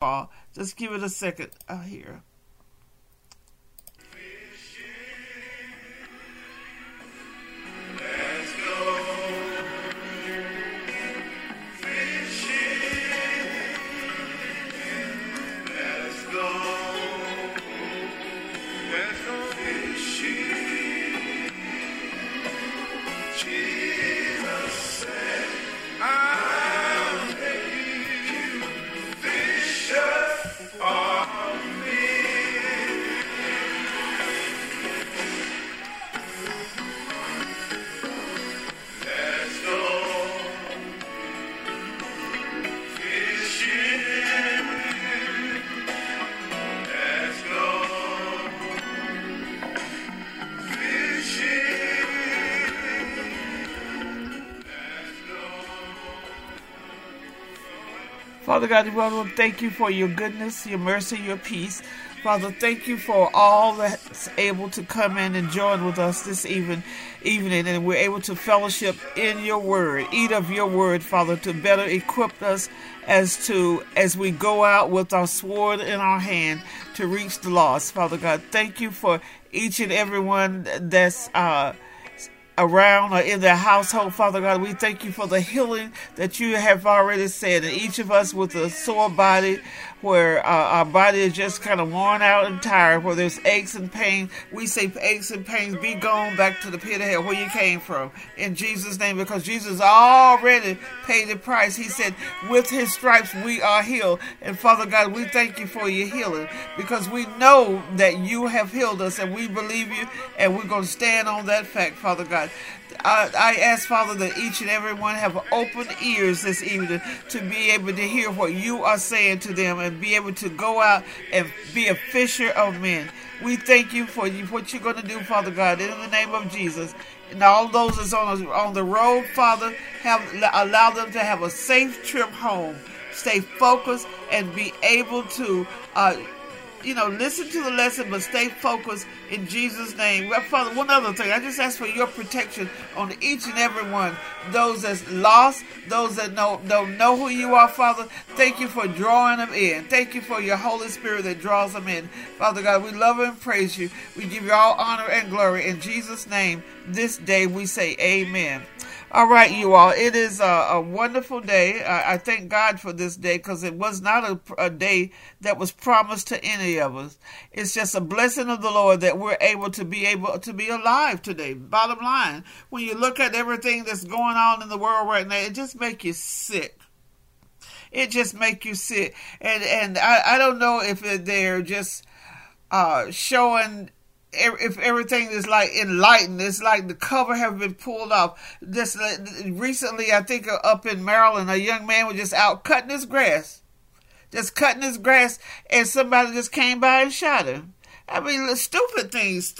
ball. Just give it a second out here. Father God, we want to thank you for your goodness, your mercy, your peace. Father, thank you for all that's able to come in and join with us this evening, and we're able to fellowship in your word, eat of your word, Father, to better equip us as we go out with our sword in our hand to reach the lost. Father God, thank you for each and everyone that's around or in their household, Father God. We thank you for the healing that you have already said. And each of us with a sore body, where our body is just kind of worn out and tired, where there's aches and pain, we say aches and pains, be gone back to the pit of hell where you came from. In Jesus' name, because Jesus already paid the price. He said, with his stripes we are healed. And Father God, we thank you for your healing, because we know that you have healed us, and we believe you, and we're going to stand on that fact, Father God. I ask, Father, that each and every one have open ears this evening to be able to hear what you are saying to them and be able to go out and be a fisher of men. We thank you for what you're going to do, Father God, in the name of Jesus. And all those that's on the road, Father, allow them to have a safe trip home, stay focused, and be able to listen to the lesson, but stay focused in Jesus' name. Father, one other thing, I just ask for your protection on each and every one. Those that's lost, those that don't know who you are, Father, thank you for drawing them in. Thank you for your Holy Spirit that draws them in. Father God, we love and praise you. We give you all honor and glory. In Jesus' name, this day we say amen. All right, you all. It is a wonderful day. I thank God for this day, because it was not a day that was promised to any of us. It's just a blessing of the Lord that we're able to be alive today. Bottom line, when you look at everything that's going on in the world right now, it just makes you sick. It just makes you sick. And I don't know if they're just showing. If everything is like enlightened, it's like the cover have been pulled off. Just recently, I think up in Maryland, a young man was just out cutting his grass, and somebody just came by and shot him. I mean, stupid things.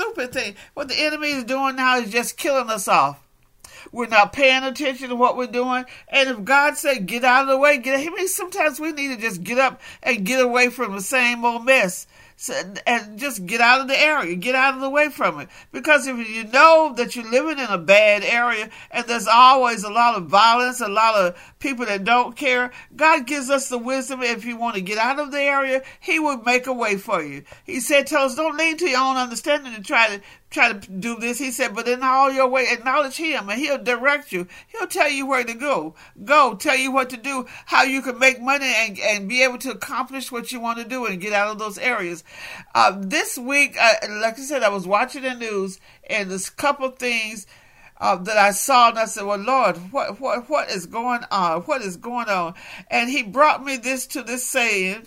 What the enemy is doing now is just killing us off. We're not paying attention to what we're doing. And if God said, get out of the way, sometimes we need to just get up and get away from the same old mess. And just get out of the area. Get out of the way from it. Because if you know that you're living in a bad area and there's always a lot of violence, a lot of people that don't care, God gives us the wisdom. If you want to get out of the area, he will make a way for you. He said, tell us, don't lean to your own understanding and try to do this. He said, but in all your way, acknowledge him, and he'll direct you. He'll tell you where to go. Go, tell you what to do, how you can make money and be able to accomplish what you want to do and get out of those areas. This week, like I said, I was watching the news, and there's a couple things that I saw, and I said, well, Lord, what is going on? What is going on? And he brought me to this saying.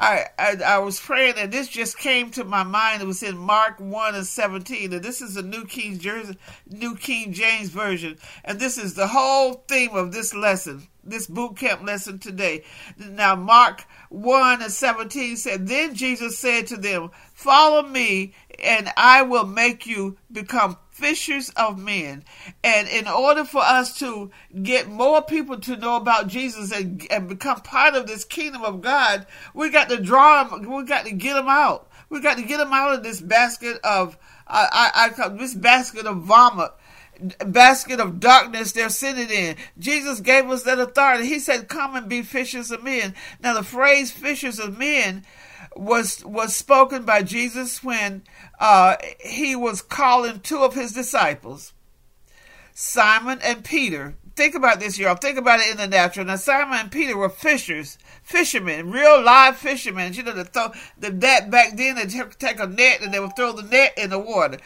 I was praying, and this just came to my mind. It was in Mark 1:17, and this is the New King James Version. And this is the whole theme of this lesson, this boot camp lesson today. Now, Mark 1:17 said, then Jesus said to them, follow me, and I will make you become fishers of men. And in order for us to get more people to know about Jesus and become part of this kingdom of God, we got to draw them. We got to get them out. We got to get them out of this basket of vomit basket of darkness they're sitting in. Jesus gave us that authority. He said, come and be fishers of men. Now the phrase fishers of men was spoken by Jesus when he was calling two of his disciples, Simon and Peter. Think about this, y'all. Think about it in the natural. Now, Simon and Peter were fishermen, real live fishermen. You know, they throw the net back then. They take a net and they would throw the net in the water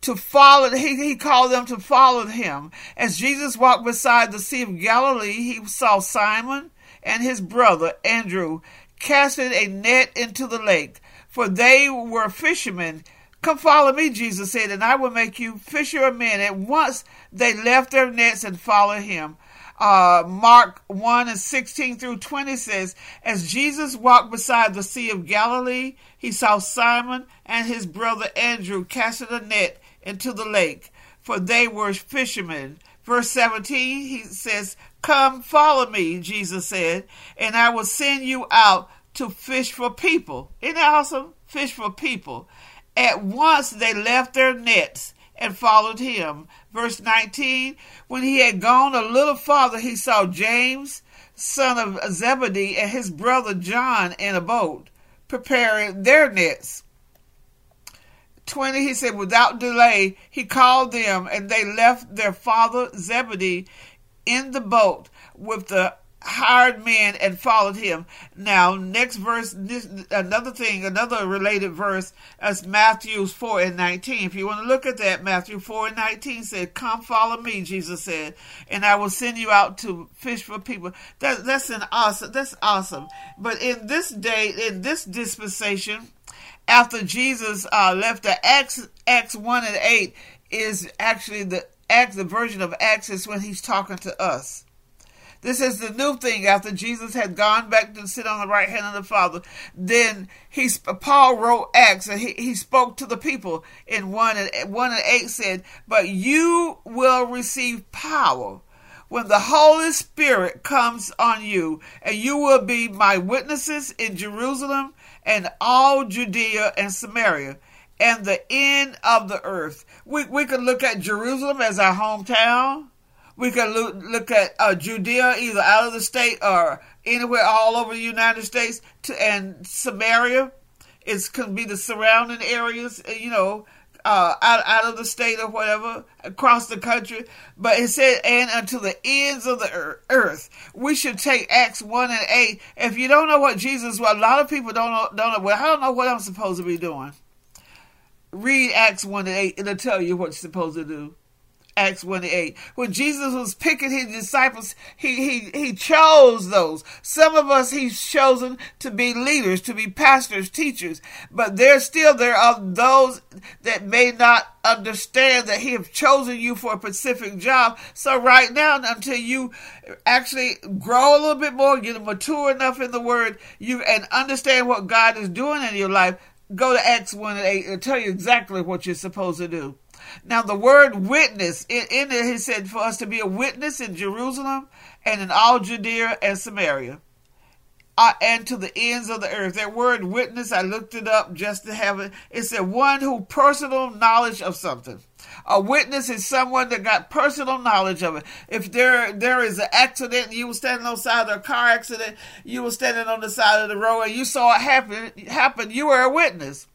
to follow. He called them to follow him. As Jesus walked beside the Sea of Galilee, he saw Simon and his brother Andrew casting a net into the lake, for they were fishermen. Come follow me, Jesus said, and I will make you fisher of men. At once they left their nets and followed him. Mark 1:16-20 says, as Jesus walked beside the Sea of Galilee, he saw Simon and his brother Andrew casting a net into the lake, for they were fishermen. Verse 17, he says, come follow me, Jesus said, and I will send you out to fish for people. Isn't that awesome? Fish for people. At once they left their nets and followed him. Verse 19, when he had gone a little farther, he saw James, son of Zebedee, and his brother John in a boat, preparing their nets. 20, he said, without delay, he called them, and they left their father Zebedee in the boat with the hired men and followed him. Now, next verse, another related verse, is Matthew 4:19. If you want to look at that, Matthew 4:19 said, come follow me, Jesus said, and I will send you out to fish for people. That's awesome. But in this day, in this dispensation, after Jesus left, the Acts 1:8 is actually the version of Acts is when he's talking to us. This is the new thing after Jesus had gone back to sit on the right hand of the Father. Then Paul wrote Acts, and he spoke to the people in 1:8 said, but you will receive power when the Holy Spirit comes on you, and you will be my witnesses in Jerusalem and all Judea and Samaria and the end of the earth. We could look at Jerusalem as our hometown. We can look at Judea, either out of the state or anywhere all over the United States, and Samaria. It can be the surrounding areas, you know, out of the state or whatever, across the country. But it said, and unto the ends of the earth. We should take Acts 1:8. If you don't know what Jesus was, a lot of people don't know. Well, I don't know what I'm supposed to be doing. Read Acts 1:8, it'll tell you what you're supposed to do. Acts 1:8. When Jesus was picking his disciples, he chose those. Some of us he's chosen to be leaders, to be pastors, teachers, but there are those that may not understand that he has chosen you for a specific job. So right now, until you actually grow a little bit more, get mature enough in the word, and understand what God is doing in your life, go to Acts 1:8 and tell you exactly what you're supposed to do. Now, the word witness, in it, he said for us to be a witness in Jerusalem and in all Judea and Samaria and to the ends of the earth. That word witness, I looked it up just to have it. It said one who personal knowledge of something. A witness is someone that got personal knowledge of it. If there is an accident, you were standing on the side of a car accident, you were standing on the side of the road, and you saw it happen, you were a witness.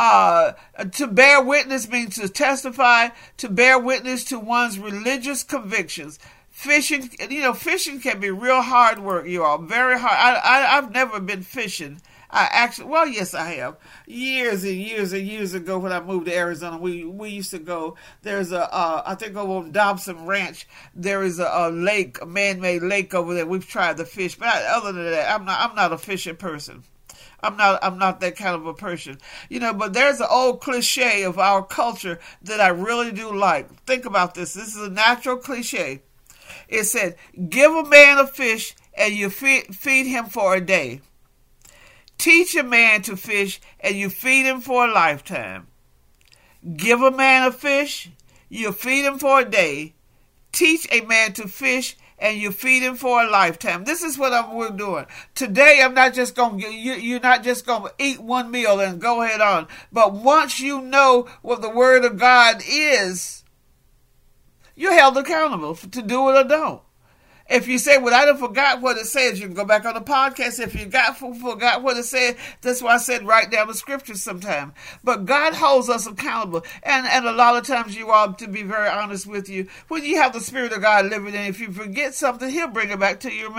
To bear witness means to testify, to bear witness to one's religious convictions. Fishing can be real hard work, you all, very hard. I've never been fishing. Yes, I have. Years and years and years ago when I moved to Arizona, we used to go, there's I think over on Dobson Ranch, there is a lake, a man-made lake over there. We've tried to fish, but other than that, I'm not a fishing person. I'm not that kind of a person, you know, but there's an old cliche of our culture that I really do like. Think about this. This is a natural cliche. It said, give a man a fish and you feed him for a day. Teach a man to fish and you feed him for a lifetime. Give a man a fish, you feed him for a day. Teach a man to fish and you feed him for a lifetime. This is what we're doing. Today, I'm not just going to, you're not just going to eat one meal and go ahead on. But once you know what the word of God is, You're held accountable to do it or don't. If you say, well, I done forgot what it says, you can go back on the podcast. If you forgot what it said, that's why I said write down the scriptures sometime. But God holds us accountable. And a lot of times, you all, to be very honest with you, when you have the Spirit of God living in, if you forget something, He'll bring it back to your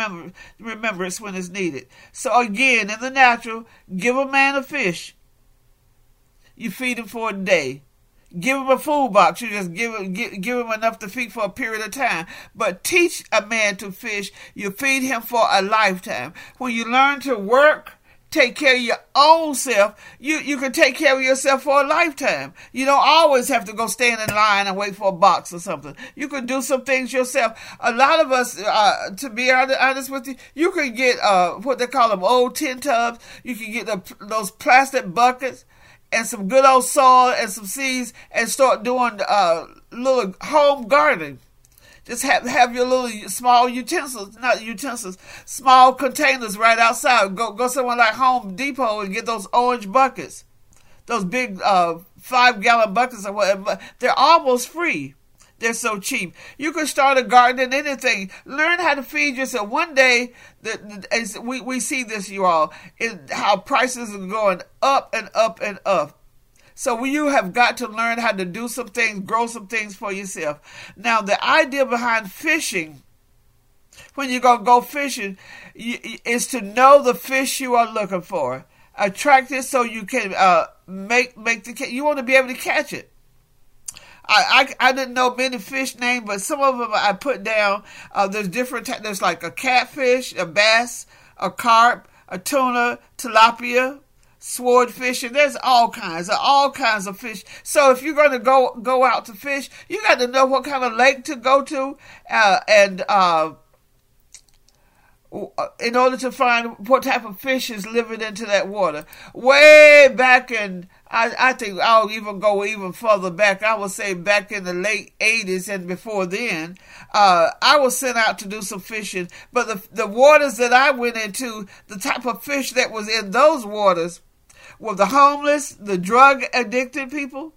remembrance when it's needed. So again, in the natural, give a man a fish. You feed him for a day. Give him a food box. You just give him enough to feed for a period of time. But teach a man to fish. You feed him for a lifetime. When you learn to work, take care of your own self, you can take care of yourself for a lifetime. You don't always have to go stand in line and wait for a box or something. You can do some things yourself. A lot of us, to be honest with you, you can get what they call them old tin tubs. You can get those plastic buckets and some good old soil and some seeds and start doing little home gardening. Just have your little small utensils, small containers right outside. Go somewhere like Home Depot and get those orange buckets, those big 5-gallon buckets or whatever. They're almost free. They're so cheap. You can start a garden and anything. Learn how to feed yourself. One day, as we see this, you all, how prices are going up and up and up. So you have got to learn how to do some things, grow some things for yourself. Now, the idea behind fishing, when you're going to go fishing, is to know the fish you are looking for. Attract it so you can you want to be able to catch it. I didn't know many fish names, but some of them I put down. There's different types. There's like a catfish, a bass, a carp, a tuna, tilapia, swordfish, and there's all kinds of fish. So if you're going to go out to fish, you got to know what kind of lake to go to, and in order to find what type of fish is living into that water. Way back in, I think I'll even go even further back. I would say back in the late 80s and before then, I was sent out to do some fishing. But the waters that I went into, the type of fish that was in those waters were the homeless, the drug-addicted people,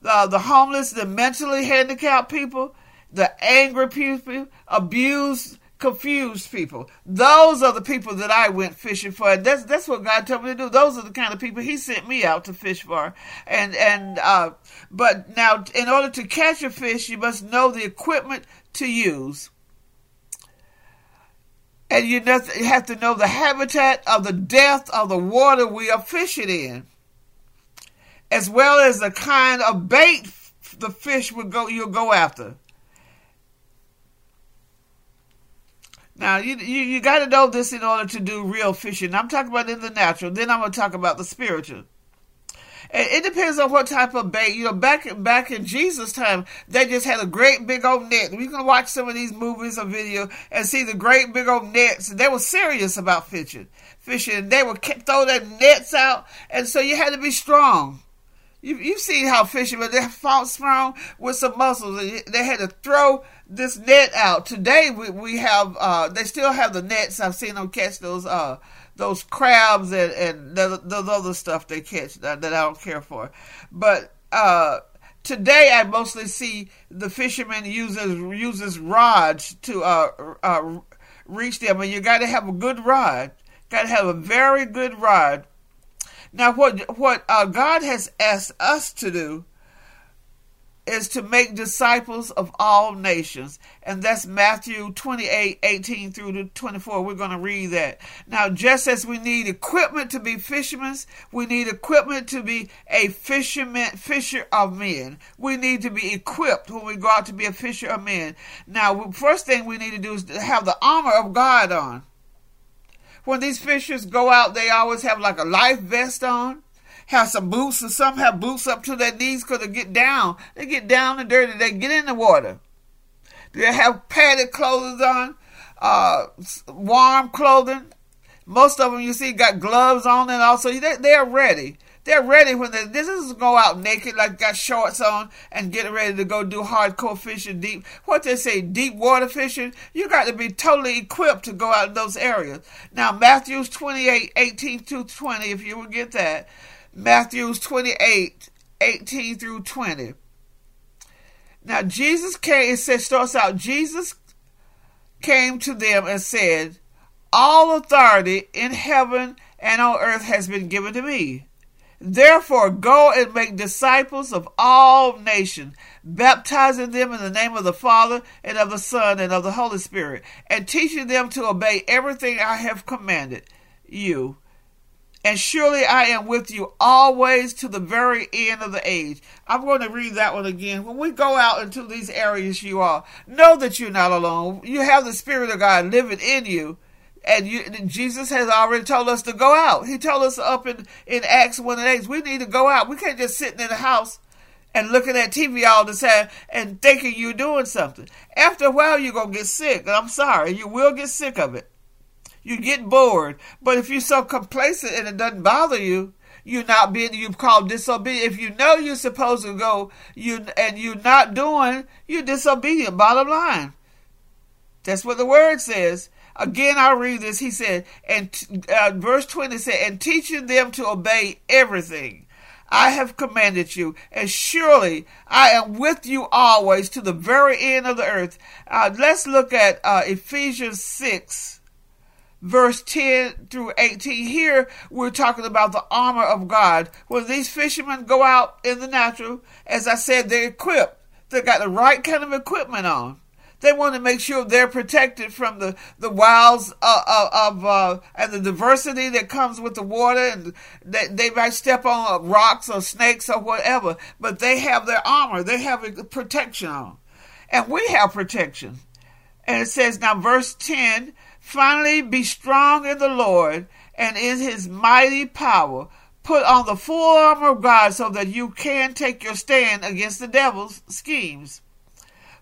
the homeless, the mentally handicapped people, the angry people, abused, confused people. Those are the people that I went fishing for. And that's what God told me to do. Those are the kind of people He sent me out to fish for. And but now, in order to catch a fish, you must know the equipment to use. And you have to know the habitat of the depth of the water we are fishing in, as well as the kind of bait the fish you'll go after. Now, you got to know this in order to do real fishing. I'm talking about in the natural. Then I'm going to talk about the spiritual. And it depends on what type of bait. You know, back in Jesus' time, they just had a great big old net. You can watch some of these movies or video and see the great big old nets. They were serious about fishing. They would throw their nets out, and so you had to be strong. You've seen how fishermen, they fought strong with some muscles. They had to throw this net out. Today, we have, they still have the nets. I've seen them catch those crabs and the other stuff they catch that I don't care for. But today, I mostly see the fishermen uses rods to reach them. And you got to have a good rod. Got to have a very good rod. Now, what God has asked us to do is to make disciples of all nations. And that's Matthew 28:18 through to 24. We're going to read that. Now, just as we need equipment to be fishermen, we need equipment to be a fisher of men. We need to be equipped when we go out to be a fisher of men. Now, the first thing we need to do is to have the armor of God on. When these fishers go out, they always have like a life vest on, have some boots, and some have boots up to their knees because they get down. They get down and dirty. They get in the water. They have padded clothes on, warm clothing. Most of them you see got gloves on, and also they're ready. They're ready when this is go out naked, like got shorts on, and get ready to go do hardcore fishing, deep water fishing. You got to be totally equipped to go out in those areas. Now, Matthew 28:18 through 20, if you will get that. Matthew 28:18 through 20. Now Jesus came, it says, starts out, Jesus came to them and said, all authority in heaven and on earth has been given to me. Therefore, go and make disciples of all nations, baptizing them in the name of the Father and of the Son and of the Holy Spirit, and teaching them to obey everything I have commanded you. And surely I am with you always to the very end of the age. I'm going to read that one again. When we go out into these areas, you all know that you're not alone. You have the Spirit of God living in you. And Jesus has already told us to go out. He told us up in Acts 1:8, we need to go out. We can't just sit in the house and looking at TV all the time and thinking you're doing something. After a while, you're going to get sick. I'm sorry. You will get sick of it. You get bored. But if you're so complacent and it doesn't bother you, you're not being, you're called disobedient. If you know you're supposed to go and you're not doing, you're disobedient, bottom line. That's what the word says. Again, I read this. He said, and verse 20 said, and teaching them to obey everything I have commanded you. And surely I am with you always to the very end of the earth. Let's look at Ephesians 6, verse 10 through 18. Here we're talking about the armor of God. When these fishermen go out in the natural, as I said, they're equipped. They got the right kind of equipment on. They want to make sure they're protected from the wiles and the diversity that comes with the water, and they might step on rocks or snakes or whatever, but they have their armor. They have protection on. And we have protection. And it says now, verse 10, finally be strong in the Lord and in his mighty power. Put on the full armor of God so that you can take your stand against the devil's schemes.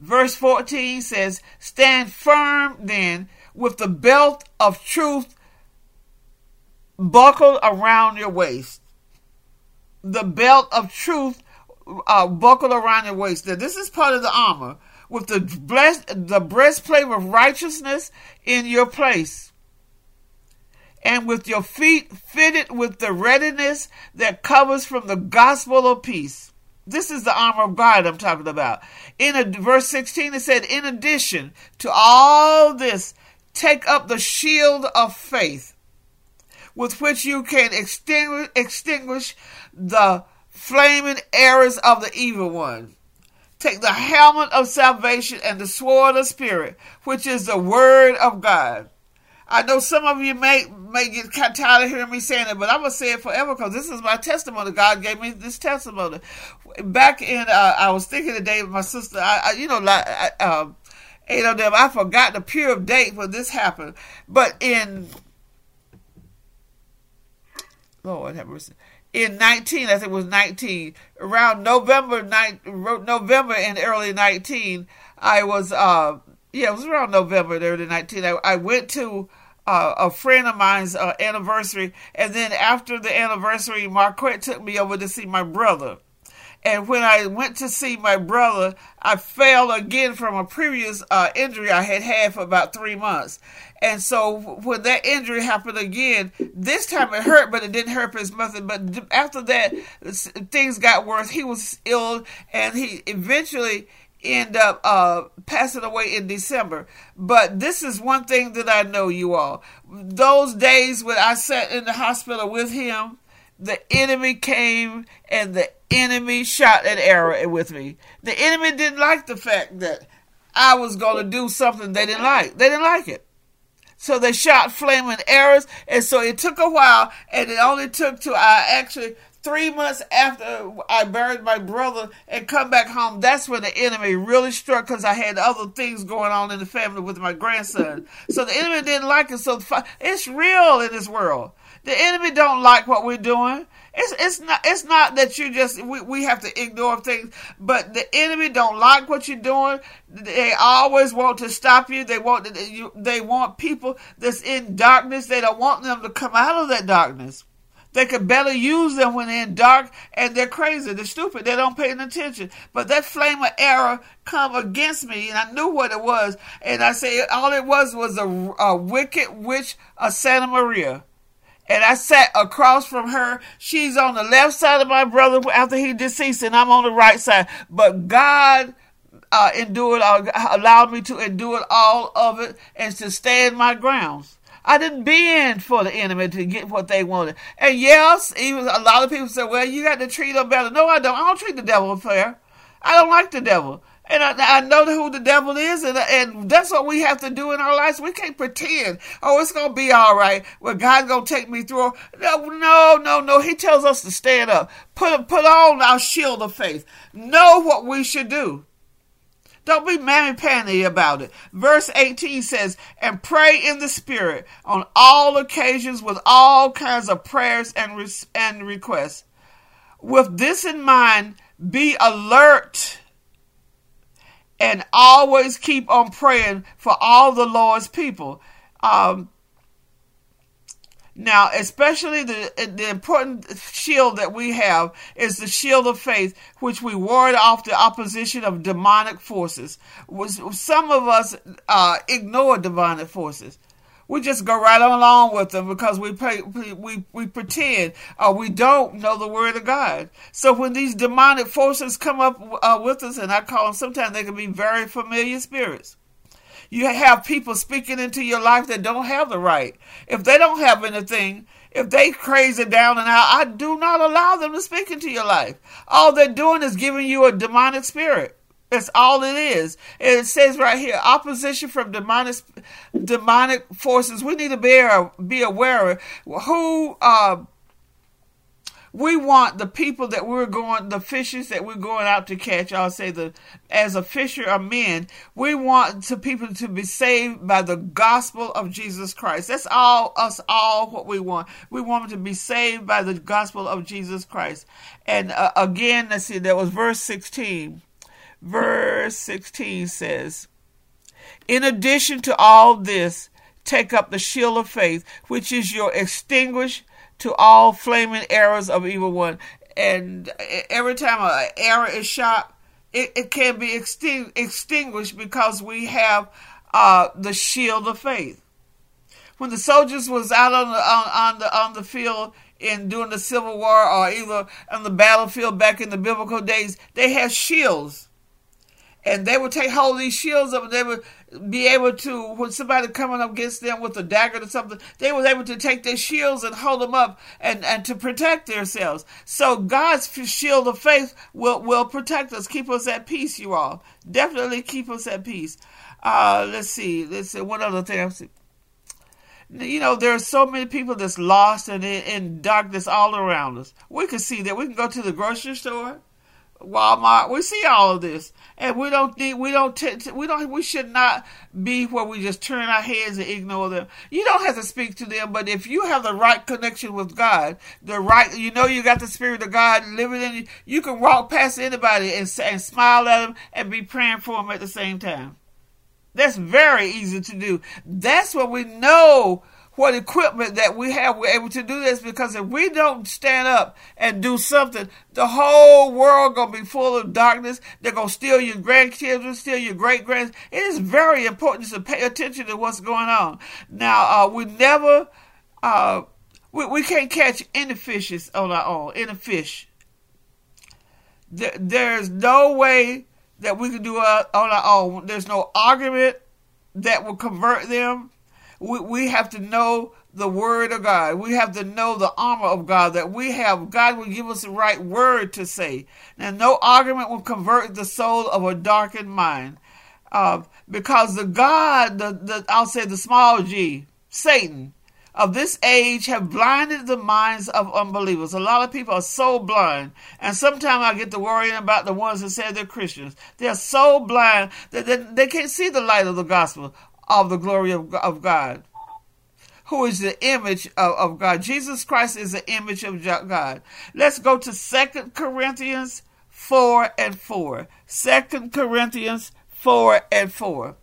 Verse 14 says, stand firm then with the belt of truth buckled around your waist. The belt of truth buckled around your waist. Now, this is part of the armor. With the breastplate of righteousness in your place. And with your feet fitted with the readiness that comes from the gospel of peace. This is the armor of God I'm talking about. Verse 16, it said, in addition to all this, take up the shield of faith with which you can extinguish the flaming arrows of the evil one. Take the helmet of salvation and the sword of spirit, which is the word of God. I know some of you may get tired of hearing me saying it, but I'm going to say it forever because this is my testimony. God gave me this testimony. Back in, I was thinking today with my sister, I forgot the pure date when this happened. But around November and early 19, it was around November and early 19, I went to a friend of mine's anniversary, and then after the anniversary, Marquette took me over to see my brother. And when I went to see my brother, I fell again from a previous injury I had for about 3 months. And so when that injury happened again, this time it hurt, but it didn't hurt as much. But after that, things got worse. He was ill, and he eventually end up passing away in December. But this is one thing that I know, you all. Those days when I sat in the hospital with him, the enemy came and the enemy shot an arrow with me. The enemy didn't like the fact that I was going to do something they didn't like. They didn't like it. So they shot flaming arrows. And so it took a while, and it only took till I actually 3 months after I buried my brother and come back home, that's when the enemy really struck, because I had other things going on in the family with my grandson. So the enemy didn't like it. So it's real in this world. The enemy don't like what we're doing. It's not that you just we have to ignore things, but the enemy don't like what you're doing. They always want to stop you. They want people that's in darkness. They don't want them to come out of that darkness. They could barely use them when they're in dark, and they're crazy, they're stupid, they don't pay any attention. But that flame of error come against me, and I knew what it was. And I say all it was a wicked witch of Santa Maria. And I sat across from her. She's on the left side of my brother after he deceased, and I'm on the right side. But God allowed me to endure all of it and to stand my grounds. I didn't bend for the enemy to get what they wanted. And yes, even a lot of people say, well, you got to treat them better. No, I don't. I don't treat the devil fair. I don't like the devil. And I know who the devil is, and that's what we have to do in our lives. We can't pretend, oh, it's going to be all right. Well, God's going to take me through. No. He tells us to stand up. Put on our shield of faith. Know what we should do. Don't be mammy-pammy about it. Verse 18 says, and pray in the Spirit on all occasions with all kinds of prayers and requests. With this in mind, be alert and always keep on praying for all the Lord's people. Now, especially the important shield that we have is the shield of faith, which we ward off the opposition of demonic forces. Some of us ignore demonic forces. We just go right on along with them because we pretend or we don't know the word of God. So when these demonic forces come up with us, and I call them sometimes, they can be very familiar spirits. You have people speaking into your life that don't have the right. If they don't have anything, if they crazy down and out, I do not allow them to speak into your life. All they're doing is giving you a demonic spirit. That's all it is. And it says right here, opposition from demonic forces. We need to be aware of who... we want the people that the fishes that we're going out to catch. I'll say as a fisher of men, we want people to be saved by the gospel of Jesus Christ. That's all what we want. We want them to be saved by the gospel of Jesus Christ. And again, let's see, that was verse 16. Verse 16 says, in addition to all this, take up the shield of faith, which is your extinguished to all flaming arrows of evil one. And every time an arrow is shot, it can be extinguished because we have the shield of faith. When the soldiers was out on the field in during the Civil War, or either on the battlefield back in the biblical days, they had shields. And they would take hold of these shields up, and they would be able to, when somebody coming up against them with a dagger or something, they were able to take their shields and hold them up and to protect themselves. So God's shield of faith will protect us, keep us at peace, you all. Definitely keep us at peace. Let's see. One other thing. You know, there are so many people that's lost and in darkness all around us. We can see that. We can go to the grocery store, Walmart. We see all of this, and we should not be where we just turn our heads and ignore them. You don't have to speak to them, but if you have the right connection with God, you got the Spirit of God living in you, you can walk past anybody and smile at them and be praying for them at the same time. That's very easy to do. That's what we know. What equipment that we have, we're able to do this, because if we don't stand up and do something, the whole world going to be full of darkness. They're going to steal your grandchildren, steal your great-grands. It is very important to pay attention to what's going on. Now, we can't catch any fishes on our own, any fish. There's no way that we can do it on our own. There's no argument that will convert them. We have to know the word of God. We have to know the armor of God that we have. God will give us the right word to say. Now, no argument will convert the soul of a darkened mind. Because the God, I'll say the small g, Satan, of this age have blinded the minds of unbelievers. A lot of people are so blind. And sometimes I get to worrying about the ones that say they're Christians. They're so blind that they can't see the light of the gospel, of the glory of God. who is the image of God. Jesus Christ is the image of God. Let's go to 2 Corinthians 4 and 4. 2 Corinthians 4 and 4.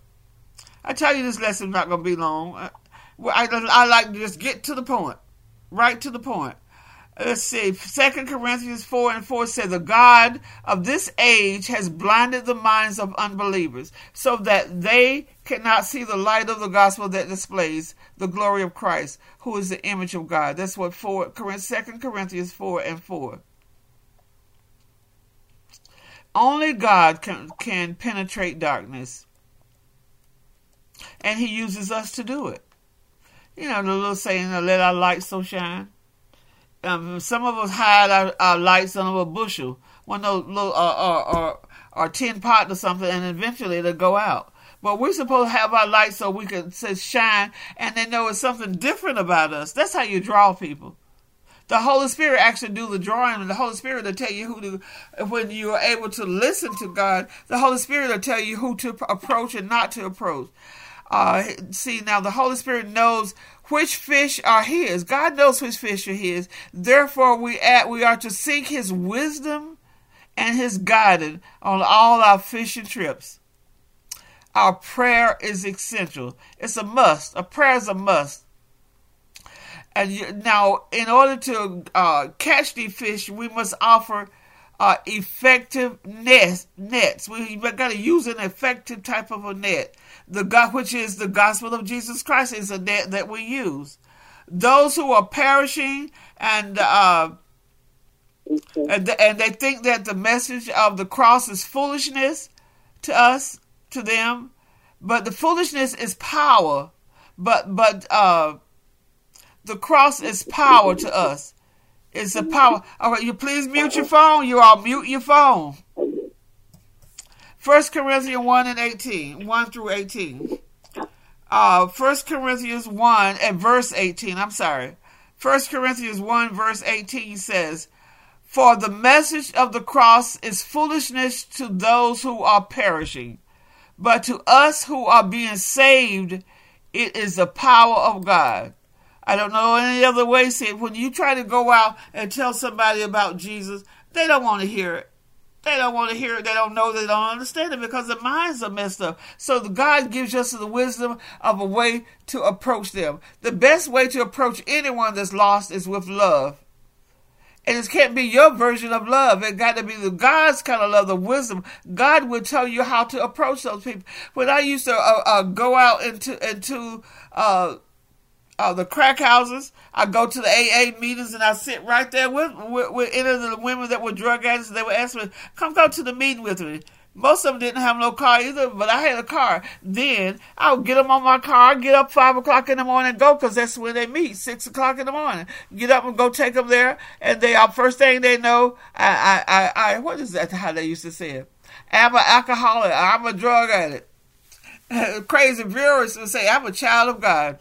I tell you, this lesson's not going to be long. I like to just get to the point. Right to the point. Let's see. 2 Corinthians 4 and 4 says, the God of this age has blinded the minds of unbelievers so that they cannot see the light of the gospel that displays the glory of Christ, who is the image of God. That's what 2 Corinthians 4 and 4. Only God can penetrate darkness. And he uses us to do it. You know, the little saying, let our light so shine. Some of us hide our lights under a bushel, one of those little, or tin pot or something, and eventually it'll go out. But we're supposed to have our lights so we can shine, and they know it's something different about us. That's how you draw people. The Holy Spirit actually do the drawing, and the Holy Spirit will tell you who to, when you are able to listen to God, the Holy Spirit will tell you who to approach and not to approach. See, now the Holy Spirit knows which fish are his. God knows which fish are his. Therefore, we are to seek his wisdom and his guidance on all our fishing trips. Our prayer is essential. It's a must. A prayer is a must. And now, in order to catch the fish, we must offer effective nets. We've got to use an effective type of a net. The God, which is the gospel of Jesus Christ, is a net that we use. Those who are perishing and they think that the message of the cross is foolishness to us, to them, but the foolishness is power. But the cross is power to us. It's a power. All right, you please mute your phone. You all mute your phone. 1 Corinthians 1 and 18, 1 through 18. 1 Corinthians 1 and verse 18, I'm sorry. 1 Corinthians 1 verse 18 says, for the message of the cross is foolishness to those who are perishing, but to us who are being saved, it is the power of God. I don't know any other way. See, when you try to go out and tell somebody about Jesus, they don't want to hear it. They don't want to hear it. They don't know. They don't understand it because their minds are messed up. So God gives us the wisdom of a way to approach them. The best way to approach anyone that's lost is with love. And it can't be your version of love. It got to be the God's kind of love, the wisdom. God will tell you how to approach those people. When I used to go out into the crack houses, I go to the AA meetings and I sit right there with any of the women that were drug addicts. They were asking me, come go to the meeting with me. Most of them didn't have no car either, but I had a car. Then I would get them on my car, get up 5 o'clock in the morning and go, because that's when they meet, 6 o'clock in the morning. Get up and go take them there. And they are, first thing they know, I what is that, how they used to say it? I'm an alcoholic. I'm a drug addict. Crazy viewers would say, I'm a child of God.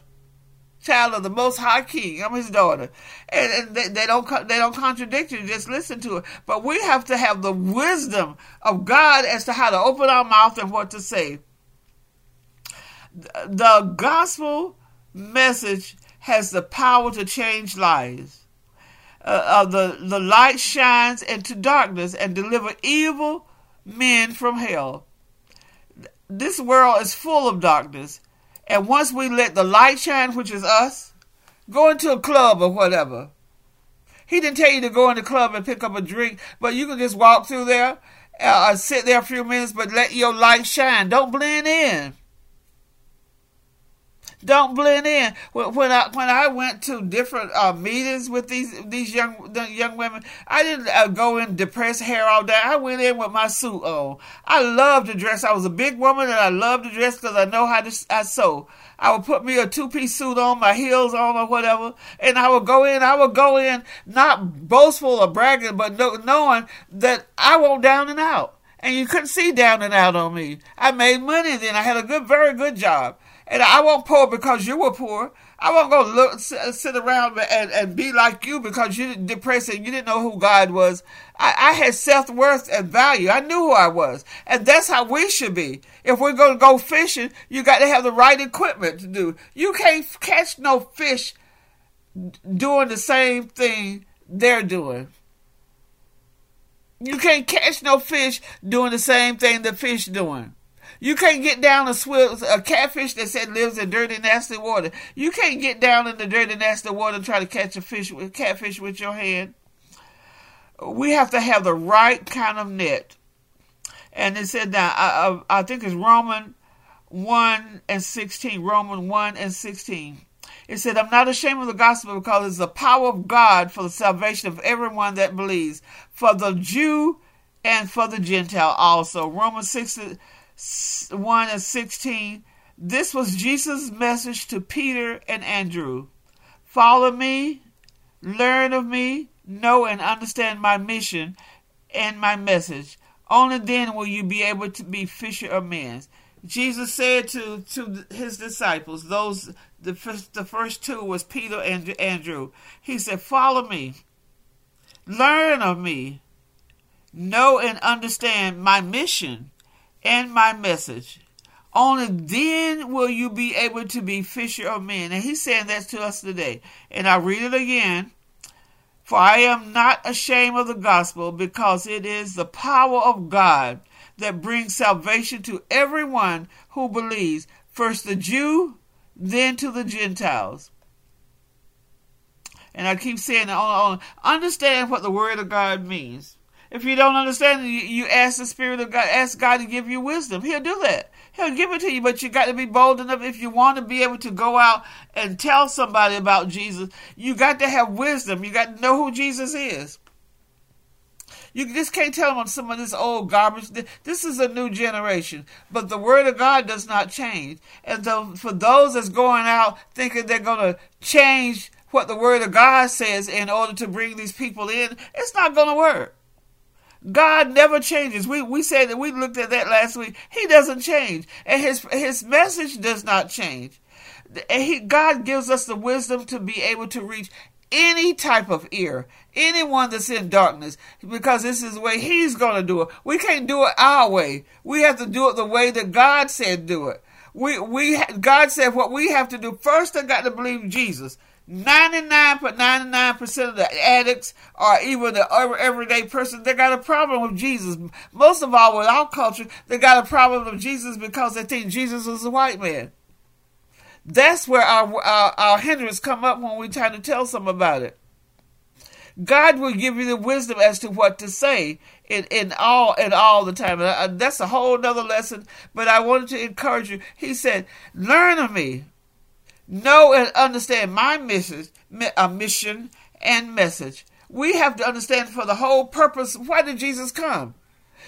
Child of the Most High King. I'm his daughter. And they don't contradict you. Just listen to it. But we have to have the wisdom of God as to how to open our mouth and what to say. The gospel message has the power to change lives. The light shines into darkness and deliver evil men from hell. This world is full of darkness. And once we let the light shine, which is us, go into a club or whatever. He didn't tell you to go in the club and pick up a drink, but you can just walk through there, or sit there a few minutes, but let your light shine. Don't blend in. Don't blend in. When I went to different meetings with these young women, I didn't go in depressed hair all day. I went in with my suit on. I love to dress. I was a big woman and I love to dress because I know how to sew. I would put me a 2-piece suit on, my heels on or whatever, and I would go in not boastful or bragging, but knowing that I won't down and out. And you couldn't see down and out on me. I made money then. I had a very good job. And I wasn't poor because you were poor. I won't go look, sit around and be like you because you didn't depressed and you didn't know who God was. I had self-worth and value. I knew who I was. And that's how we should be. If we're going to go fishing, you got to have the right equipment to do. You can't catch no fish doing the same thing they're doing. You can't catch no fish doing the same thing the fish doing. You can't get down a catfish that said lives in dirty, nasty water. You can't get down in the dirty, nasty water and try to catch a catfish with your hand. We have to have the right kind of net. And it said now, I think it's Romans 1 and 16. It said, I'm not ashamed of the gospel because it's the power of God for the salvation of everyone that believes, for the Jew and for the Gentile also. Romans 1 and 16. This was Jesus' message to Peter and Andrew. Follow me, learn of me, know and understand my mission and my message. Only then will you be able to be fisher of men. Jesus said to his disciples, those the first two was Peter and Andrew. He said, follow me, learn of me, know and understand my mission and my message. Only then will you be able to be fisher of men. And he's saying that to us today. And I read it again. For I am not ashamed of the gospel because it is the power of God that brings salvation to everyone who believes, first the Jew, then to the Gentiles. And I keep saying, understand what the word of God means. If you don't understand, you ask the Spirit of God, ask God to give you wisdom. He'll do that. He'll give it to you, but you got to be bold enough. If you want to be able to go out and tell somebody about Jesus, you got to have wisdom. You got to know who Jesus is. You just can't tell them on some of this old garbage. This is a new generation. But the word of God does not change. And so for those that's going out thinking they're going to change what the word of God says in order to bring these people in, it's not going to work. God never changes. We said that, we looked at that last week. He doesn't change. And his message does not change. And God gives us the wisdom to be able to reach any type of ear, anyone that's in darkness, because this is the way he's going to do it. We can't do it our way. We have to do it the way that God said do it. God said what we have to do. First, I got to believe Jesus. 99.99% of the addicts or even the everyday person, they got a problem with Jesus. Most of all, with our culture, they got a problem with Jesus because they think Jesus was a white man. That's where our hindrances come up when we try to tell some about it. God will give you the wisdom as to what to say in all the time. And that's a whole other lesson, but I wanted to encourage you. He said, learn of me. Know and understand my mission and message. We have to understand for the whole purpose, why did Jesus come?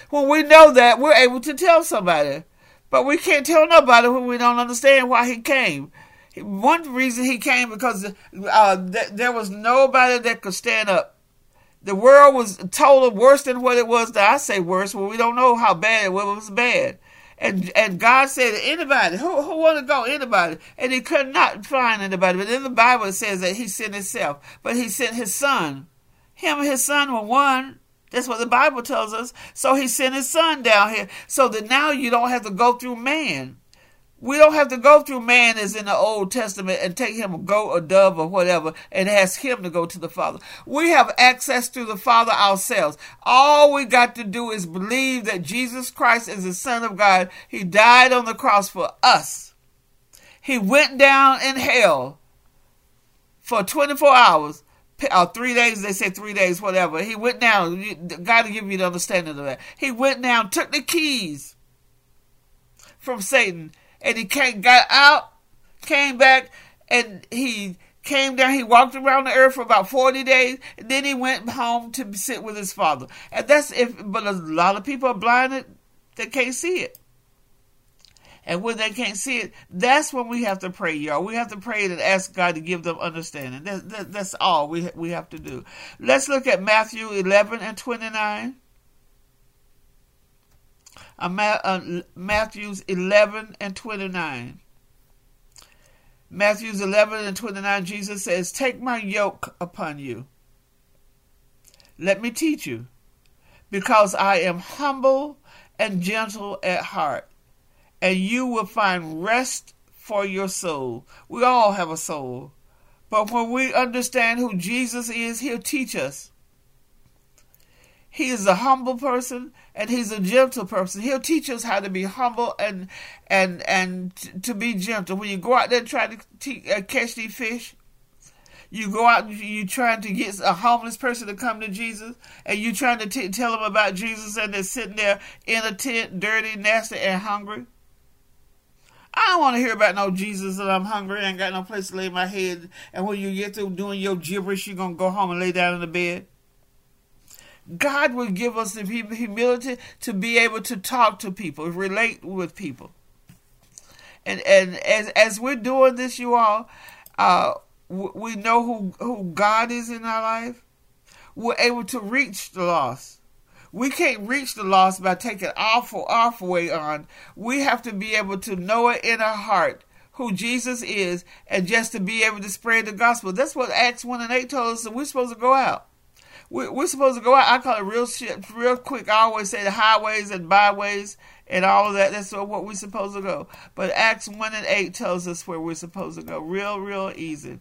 When we know that, we're able to tell somebody. But we can't tell nobody when we don't understand why he came. One reason he came because there was nobody that could stand up. The world was total worse than what it was. I say worse, but we don't know how bad it was. It was bad. And God said to anybody, who want to go? Anybody. And he could not find anybody. But in the Bible it says that he sent himself. But he sent his son. Him and his son were one. That's what the Bible tells us. So he sent his son down here so that now you don't have to go through man. We don't have to go through man as in the Old Testament and take him a goat or dove or whatever and ask him to go to the Father. We have access to the Father ourselves. All we got to do is believe that Jesus Christ is the Son of God. He died on the cross for us. He went down in hell for 24 hours. 3 days, they say 3 days, whatever. He went down. God will give you the understanding of that. He went down, took the keys from Satan, and he got out, came back, and he came down. He walked around the earth for about 40 days. And then he went home to sit with his Father. And but a lot of people are blinded. They can't see it. And when they can't see it, that's when we have to pray, y'all. We have to pray and ask God to give them understanding. That's all we have to do. Let's look at Matthew 11 and 29. Matthew 11 and 29. Matthew 11:29, Jesus says, "Take my yoke upon you. Let me teach you, because I am humble and gentle at heart, and you will find rest for your soul." We all have a soul. But when we understand who Jesus is, he'll teach us. He is a humble person and he's a gentle person. He'll teach us how to be humble and to be gentle. When you go out there and try to catch these fish, you go out and you're trying to get a homeless person to come to Jesus, and you're trying to tell them about Jesus, and they're sitting there in a tent, dirty, nasty, and hungry. I don't want to hear about no Jesus and I'm hungry, I ain't got no place to lay my head. And when you get through doing your gibberish, you're going to go home and lay down in the bed. God will give us the humility to be able to talk to people, relate with people. And as we're doing this, you all, we know who God is in our life. We're able to reach the lost. We can't reach the lost by taking our way on. We have to be able to know it in our heart, who Jesus is, and just to be able to spread the gospel. That's what Acts 1:8 told us, that we're supposed to go out. We're supposed to go out. I call it real shit, real quick. I always say the highways and byways and all of that. That's what we're supposed to go. But Acts 1:8 tells us where we're supposed to go. Real, real easy.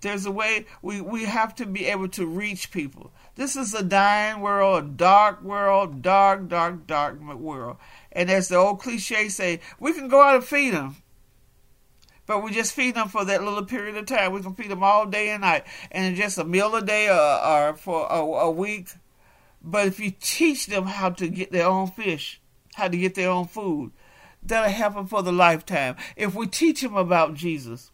There's a way we have to be able to reach people. This is a dying world, a dark world, dark world. And as the old cliche say, we can go out and feed them. But we just feed them for that little period of time. We can feed them all day and night. And just a meal a day or for a week. But if you teach them how to get their own fish, how to get their own food, that'll help them for the lifetime. If we teach them about Jesus,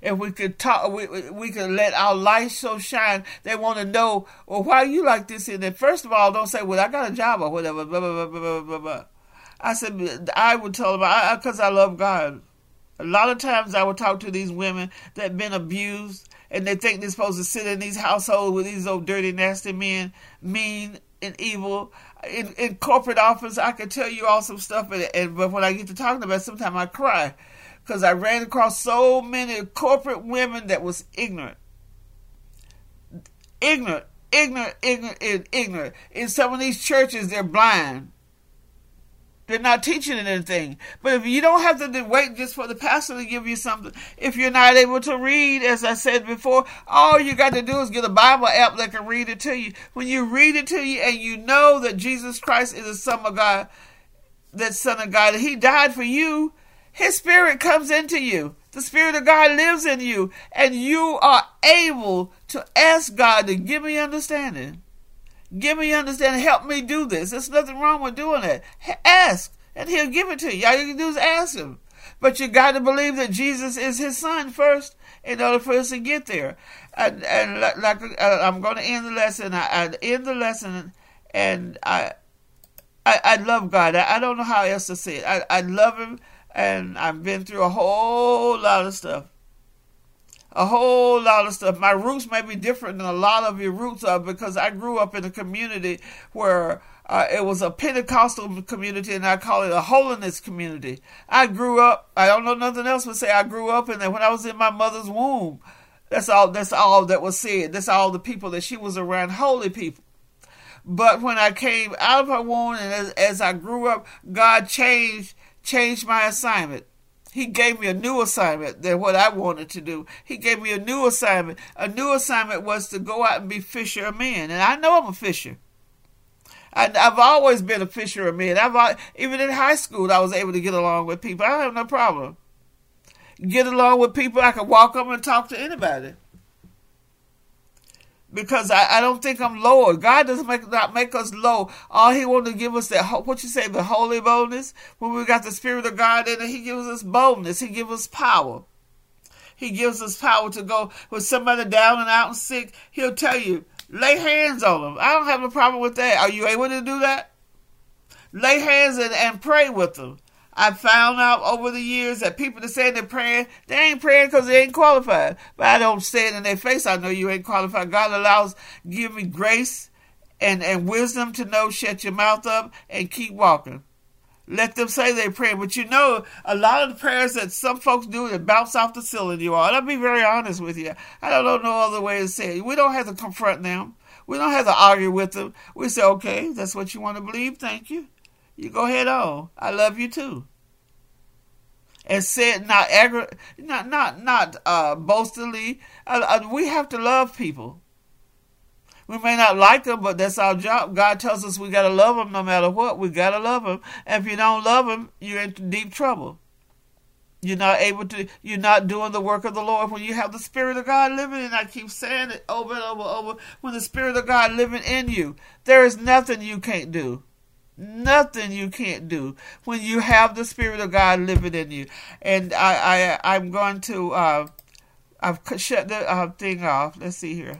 if we could talk, we could let our light so shine. They want to know, well, why are you like this? And then first of all, don't say, well, I got a job or whatever, blah, blah, blah, blah, blah, blah. I said, I would tell them, because I love God. A lot of times I would talk to these women that have been abused, and they think they're supposed to sit in these households with these old dirty, nasty men, mean and evil. In corporate office, I could tell you all some stuff, but when I get to talking about it, sometimes I cry. Because I ran across so many corporate women that was ignorant. Ignorant. In some of these churches, they're blind. They're not teaching anything. But if you don't have to wait just for the pastor to give you something, if you're not able to read, as I said before, all you got to do is get a Bible app that can read it to you. When you read it to you and you know that Jesus Christ is the Son of God, that Son of God, that He died for you, His Spirit comes into you. The Spirit of God lives in you. And you are able to ask God to give me understanding. Give me understanding. Help me do this. There's nothing wrong with doing that. Ask, and He'll give it to you. All you can do is ask Him. But you got to believe that Jesus is His Son first in order for us to get there. And I'm going to end the lesson. I end the lesson, and I love God. I don't know how else to say it. I love Him. And I've been through a whole lot of stuff. My roots may be different than a lot of your roots are, because I grew up in a community where it was a Pentecostal community, and I call it a holiness community. I grew up, I don't know nothing else but say I grew up in that when I was in my mother's womb. That's all that was said. That's all the people that she was around, holy people. But when I came out of her womb and as I grew up, God changed my assignment. He gave me a new assignment than what I wanted to do. He gave me a new assignment. A new assignment was to go out and be fisher of men. And I know I'm a fisher. I've always been a fisher of men. Even in high school, I was able to get along with people. I don't have no problem. Get along with people. I could walk up and talk to anybody. Because I don't think I'm lower. God doesn't not make us low. All He wanted to give us the holy boldness. When we got the Spirit of God in it, He gives us boldness. He gives us power. He gives us power to go with somebody down and out and sick. He'll tell you, lay hands on them. I don't have a problem with that. Are you able to do that? Lay hands and pray with them. I found out over the years that people that say they're praying, they ain't praying because they ain't qualified. But I don't say it in their face. I know you ain't qualified. God give me grace and wisdom to know, shut your mouth up and keep walking. Let them say they pray. But you know, a lot of the prayers that some folks do, that bounce off the ceiling, you all. And I'll be very honest with you. I don't know no other way to say it. We don't have to confront them. We don't have to argue with them. We say, okay, that's what you want to believe. Thank you. You go ahead on. I love you too. And say it not boastfully. We have to love people. We may not like them, but that's our job. God tells us we got to love them no matter what. We got to love them. And if you don't love them, you're in deep trouble. You're not able to, you're not doing the work of the Lord when you have the Spirit of God living. And I keep saying it over and over and over. When the Spirit of God living in you, there is nothing you can't do. Nothing you can't do when you have the Spirit of God living in you. And I'm going to, I've shut the thing off. Let's see here.